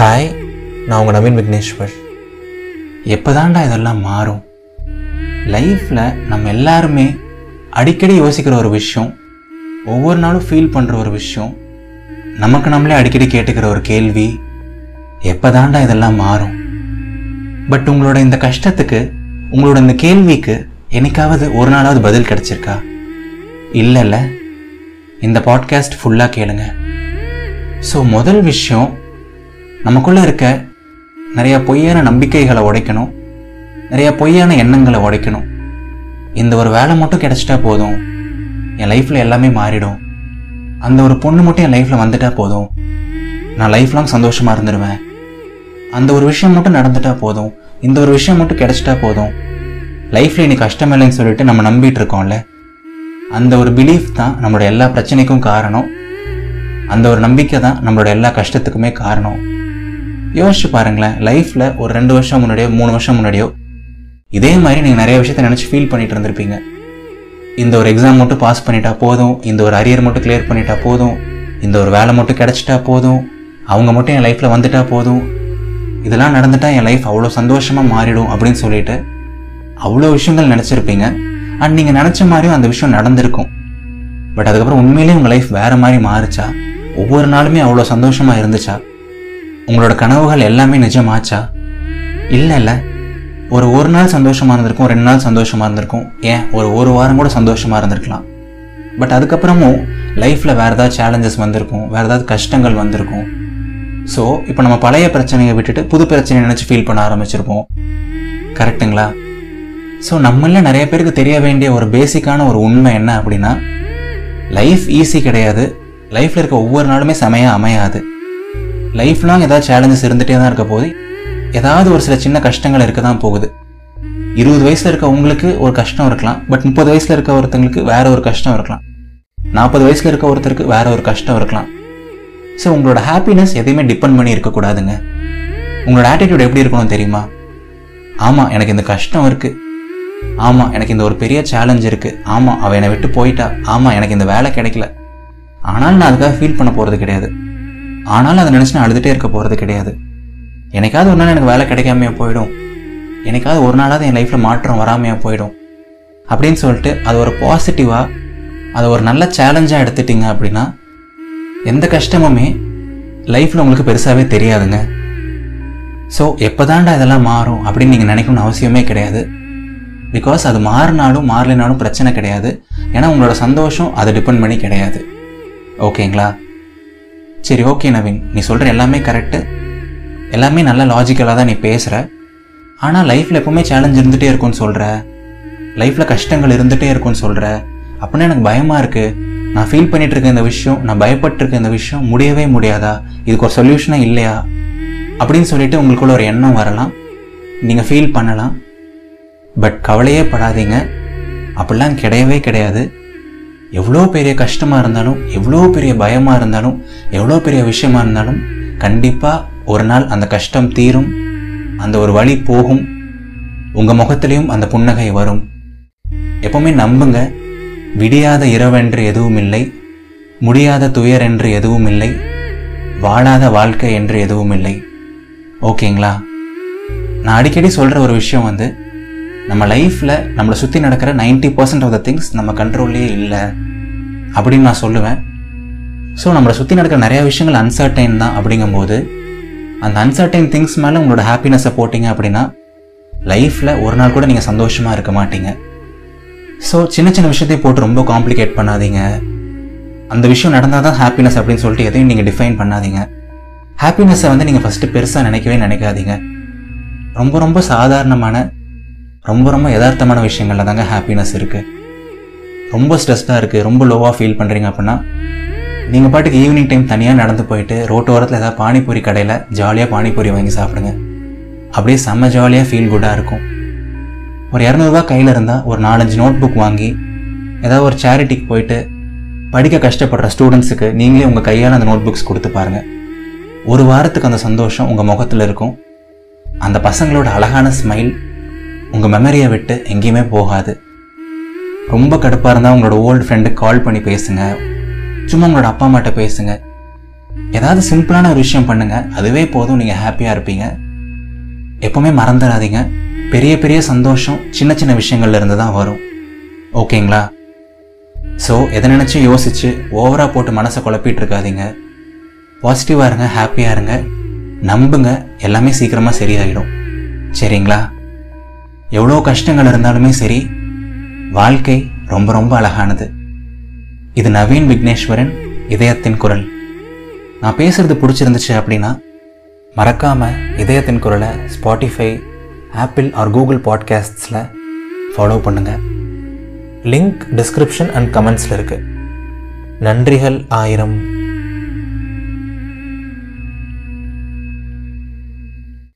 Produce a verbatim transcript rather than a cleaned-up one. Hi, நான் உங்கள் நவீன் விக்னேஸ்வர். எப்போ தாண்டா இதெல்லாம் மாறும்? லைஃப்பில் நம்ம எல்லாருமே அடிக்கடி யோசிக்கிற ஒரு விஷயம், ஒவ்வொரு நாளும் ஃபீல் பண்ணுற ஒரு விஷயம், நமக்கு நம்மளே அடிக்கடி கேட்டுக்கிற ஒரு கேள்வி, எப்போ தாண்டா இதெல்லாம் மாறும்? பட் உங்களோட இந்த கஷ்டத்துக்கு, உங்களோட இந்த கேள்விக்கு என்னைக்காவது ஒரு நாளாவது பதில் கிடச்சிருக்கா? இல்லைல்ல. இந்த பாட்காஸ்ட் ஃபுல்லாக கேளுங்க. ஸோ முதல் விஷயம், நமக்குள்ளே இருக்க நிறையா பொய்யான நம்பிக்கைகளை உடைக்கணும், நிறையா பொய்யான எண்ணங்களை உடைக்கணும். இந்த ஒரு வேலை மட்டும் கிடச்சிட்டா போதும், என் லைஃப்பில் எல்லாமே மாறிடும். அந்த ஒரு பொண்ணு மட்டும் என் லைஃப்பில் வந்துட்டா போதும், நான் லைஃப் லாங் சந்தோஷமாக இருந்துடுவேன். அந்த ஒரு விஷயம் மட்டும் நடந்துட்டா போதும், இந்த ஒரு விஷயம் மட்டும் கிடச்சிட்டா போதும், லைஃப்பில் இன்னைக்கு கஷ்டம் இல்லைன்னு சொல்லிட்டு நம்ம நம்பிட்டு இருக்கோம்ல. அந்த ஒரு பிலீஃப் தான் நம்மளோட எல்லா பிரச்சனைக்கும் காரணம். அந்த ஒரு நம்பிக்கை தான் நம்மளோட எல்லா கஷ்டத்துக்குமே காரணம். யோசிச்சு பாருங்களேன், லைஃப்பில் ஒரு ரெண்டு வருஷம் முன்னாடியோ மூணு வருஷம் முன்னாடியோ இதே மாதிரி நீங்கள் நிறைய விஷயத்தை நினச்சி ஃபீல் பண்ணிட்டு இருந்திருப்பீங்க. இந்த ஒரு எக்ஸாம் மட்டும் பாஸ் பண்ணிட்டா போதும், இந்த ஒரு அரியர் மட்டும் கிளியர் பண்ணிட்டா போதும், இந்த ஒரு வேலை மட்டும் கிடச்சிட்டா போதும், அவங்க மட்டும் என் லைஃப்பில் வந்துட்டா போதும், இதெல்லாம் நடந்துட்டால் என் லைஃப் அவ்வளோ சந்தோஷமாக மாறிடும் அப்படின்னு சொல்லிட்டு அவ்வளோ விஷயங்கள் நினச்சிருப்பீங்க. அண்ட் நீங்கள் நினச்ச மாதிரியும் அந்த விஷயம் நடந்திருக்கும். பட் அதுக்கப்புறம் உண்மையிலேயே உங்கள் லைஃப் வேறு மாதிரி மாறிச்சா? ஒவ்வொரு நாளுமே அவ்வளோ சந்தோஷமாக இருந்துச்சா? உங்களோட கனவுகள் எல்லாமே நிஜமாச்சா? இல்லை இல்லை. ஒரு ஒரு நாள் சந்தோஷமாக இருந்திருக்கும், ரெண்டு நாள் சந்தோஷமாக இருந்திருக்கும், ஏன் ஒரு ஒரு வாரம் கூட சந்தோஷமாக இருந்திருக்கலாம். பட் அதுக்கப்புறமும் லைஃப்பில் வேறு ஏதாவது சேலஞ்சஸ் வந்திருக்கும், வேறு ஏதாவது கஷ்டங்கள் வந்திருக்கும். ஸோ இப்போ நம்ம பழைய பிரச்சனையை விட்டுட்டு புது பிரச்சனையை நினச்சி ஃபீல் பண்ண ஆரம்பிச்சிருப்போம், கரெக்டுங்களா? ஸோ நம்மள நிறைய பேருக்கு தெரிய வேண்டிய ஒரு பேசிக்கான ஒரு உண்மை என்ன அப்படின்னா, லைஃப் ஈஸி கிடையாது, லைஃப்பில் இருக்க ஒவ்வொரு நாளுமே செமையாக அமையாது, லைஃப் லாங் ஏதாவது சேலஞ்சஸ் இருந்துகிட்டே தான் இருக்க போது, ஏதாவது ஒரு சில சின்ன கஷ்டங்கள் இருக்க தான் போகுது. இருபது வயசில் இருக்க உங்களுக்கு ஒரு கஷ்டம் இருக்கலாம், பட் முப்பது வயசில் இருக்க ஒருத்தங்களுக்கு வேறு ஒரு கஷ்டம் இருக்கலாம், நாற்பது வயசில் இருக்க ஒருத்தருக்கு வேறு ஒரு கஷ்டம் இருக்கலாம். ஸோ உங்களோட ஹாப்பினஸ் எதையுமே டிபெண்ட் பண்ணி இருக்கக்கூடாதுங்க. உங்களோட ஆட்டிடியூட் எப்படி இருக்கணும் தெரியுமா? ஆமாம், எனக்கு இந்த கஷ்டம் இருக்குது, ஆமாம் எனக்கு இந்த ஒரு பெரிய சேலஞ்ச் இருக்குது, ஆமாம் அவ என்னை விட்டு போயிட்டா, ஆமாம் எனக்கு இந்த வேலை கிடைக்கல, ஆனாலும் நான் அதுக்காக ஃபீல் பண்ண போகிறது கிடையாது, ஆனாலும் அதை நினச்சி நான் அழுதுகிட்டே இருக்க போகிறது கிடையாது. எனக்காவது ஒரு நாள் எனக்கு வேலை கிடைக்காமையே போயிடும், எனக்காவது ஒரு நாளாவது என் லைஃப்பில் மாற்றம் வராமையே போயிடும் அப்படின்னு சொல்லிட்டு அது ஒரு பாசிட்டிவாக, அதை ஒரு நல்ல சேலஞ்சாக எடுத்துட்டிங்க அப்படின்னா எந்த கஷ்டமுமே லைஃப்பில் உங்களுக்கு பெருசாகவே தெரியாதுங்க. ஸோ எப்போ தாண்டா இதெல்லாம் மாறும் அப்படின்னு நீங்கள் நினைக்கணும்னு அவசியமே கிடையாது. பிகாஸ் அது மாறினாலும் மாறலைனாலும் பிரச்சனை கிடையாது, ஏன்னா உங்களோட சந்தோஷம் அதை டிபெண்ட் பண்ணி கிடையாது. ஓகேங்களா? சரி, ஓகே நவீன், நீ சொல்கிற எல்லாமே கரெக்டு, எல்லாமே நல்ல லாஜிக்கலாக தான் நீ பேசுகிற. ஆனால் லைஃப்பில் எப்போவுமே சேலஞ்ச் இருந்துகிட்டே இருக்கும்னு சொல்கிற, லைஃப்பில் கஷ்டங்கள் இருந்துகிட்டே இருக்கும்னு சொல்கிற, அப்படின்னா எனக்கு பயமாக இருக்குது, நான் ஃபீல் பண்ணிகிட்ருக்க இந்த விஷயம், நான் பயப்பட்டுருக்க இந்த விஷயம் முடியவே முடியாதா, இதுக்கு ஒரு சொல்யூஷனே இல்லையா அப்படின்னு சொல்லிட்டு உங்களுக்குள்ள ஒரு எண்ணம் வரலாம், நீங்கள் ஃபீல் பண்ணலாம். பட் கவலையே படாதீங்க, அப்படிலாம் கிடையவே கிடையாது. எவ்வளோ பெரிய கஷ்டமாக இருந்தாலும், எவ்வளோ பெரிய பயமாக இருந்தாலும், எவ்வளோ பெரிய விஷயமா இருந்தாலும் கண்டிப்பாக ஒரு நாள் அந்த கஷ்டம் தீரும், அந்த ஒரு வழி போகும், உங்கள் முகத்துலேயும் அந்த புன்னகை வரும். எப்போவுமே நம்புங்க, விடியாத இரவென்று எதுவும் இல்லை, முடியாத துயர் என்று எதுவும் இல்லை, வாழாத வாழ்க்கை என்று எதுவும் இல்லை. ஓகேங்களா? நான் அடிக்கடி சொல்கிற ஒரு விஷயம் வந்து, நம்ம லைஃப்பில் நம்மளை சுற்றி நடக்கிற ninety percent of the things நம்ம கண்ட்ரோல்லையே இல்லை அப்படின்னு நான் சொல்லுவேன். ஸோ நம்மளை சுற்றி நடக்கிற நிறையா விஷயங்கள் அன்சர்டைன் தான். அப்படிங்கும்போது அந்த அன்சர்டைன் திங்ஸ் மேலே உங்களோட ஹாப்பினஸை போட்டிங்க அப்படின்னா லைஃப்பில் ஒரு நாள் கூட நீங்கள் சந்தோஷமாக இருக்க மாட்டீங்க. ஸோ சின்ன சின்ன விஷயத்தையும் போட்டு ரொம்ப காம்ப்ளிகேட் பண்ணாதீங்க. அந்த விஷயம் நடந்தால் தான் ஹாப்பினஸ் அப்படின்னு சொல்லிட்டு எதையும் நீங்கள் டிஃபைன் பண்ணாதீங்க. ஹாப்பினஸை வந்து நீங்கள் ஃபஸ்ட்டு பெருசாக நினைக்கவே நினைக்காதீங்க. ரொம்ப ரொம்ப சாதாரணமான, ரொம்ப ரொம்ப யதார்த்தமான விஷயங்களில் தாங்க ஹாப்பினஸ் இருக்குது. ரொம்ப ஸ்ட்ரெஸ்டாக இருக்குது, ரொம்ப லோவாக ஃபீல் பண்ணுறீங்க அப்படின்னா நீங்கள் பாட்டுக்கு ஈவினிங் டைம் தனியாக நடந்து போயிட்டு ரோட்டு ஓரத்தில் ஏதாவது பானிபூரி கடையில் ஜாலியாக பானிபூரி வாங்கி சாப்பிடுங்க. அப்படியே செம்ம ஜாலியாக ஃபீல் குட்டாக இருக்கும். ஒரு இரநூறுவா கையில் இருந்தால் ஒரு நாலஞ்சு நோட் புக் வாங்கி ஏதாவது ஒரு சேரிட்டிக்கு போயிட்டு படிக்க கஷ்டப்படுற ஸ்டூடெண்ட்ஸுக்கு நீங்களே உங்கள் கையால் அந்த நோட் புக்ஸ் கொடுத்து பாருங்கள். ஒரு வாரத்துக்கு அந்த சந்தோஷம் உங்கள் முகத்தில் இருக்கும். அந்த பசங்களோட அழகான ஸ்மைல் உங்கள் மெமரியை விட்டு எங்கேயுமே போகாது. ரொம்ப கடுப்பாக இருந்தால் உங்களோட ஓல்டு ஃப்ரெண்டுக்கு கால் பண்ணி பேசுங்க, சும்மா உங்களோட அப்பா அம்மாட்ட பேசுங்க, ஏதாவது சிம்பிளான ஒரு விஷயம் பண்ணுங்க, அதுவே போதும், நீங்கள் ஹாப்பியாக இருப்பீங்க. எப்பவுமே மறந்துடாதீங்க, பெரிய பெரிய சந்தோஷம் சின்ன சின்ன விஷயங்கள்ல இருந்து தான் வரும். ஓகேங்களா? ஸோ எதை நினச்சி யோசிச்சு ஓவராக போட்டு மனசை குழப்பிட்டு இருக்காதீங்க. பாசிட்டிவாக இருங்க, ஹாப்பியாக இருங்க, நம்புங்க, எல்லாமே சீக்கிரமாக சரியாயிடும். சரிங்களா? எவ்வளோ கஷ்டங்கள் இருந்தாலுமே சரி, வாழ்க்கை ரொம்ப ரொம்ப அழகானது. இது நவீன் விக்னேஸ்வரன், இதயத்தின் குரல். நான் பேசுகிறது பிடிச்சிருந்துச்சு அப்படின்னா மறக்காமல் இதயத்தின் குரலை ஸ்பாட்டிஃபை, ஆப்பிள் ஆர் கூகுள் பாட்காஸ்ட்ஸில் ஃபாலோ பண்ணுங்கள். லிங்க் டிஸ்கிரிப்ஷன் அண்ட் கமெண்ட்ஸில் இருக்குது. நன்றிகள் ஆயிரம்.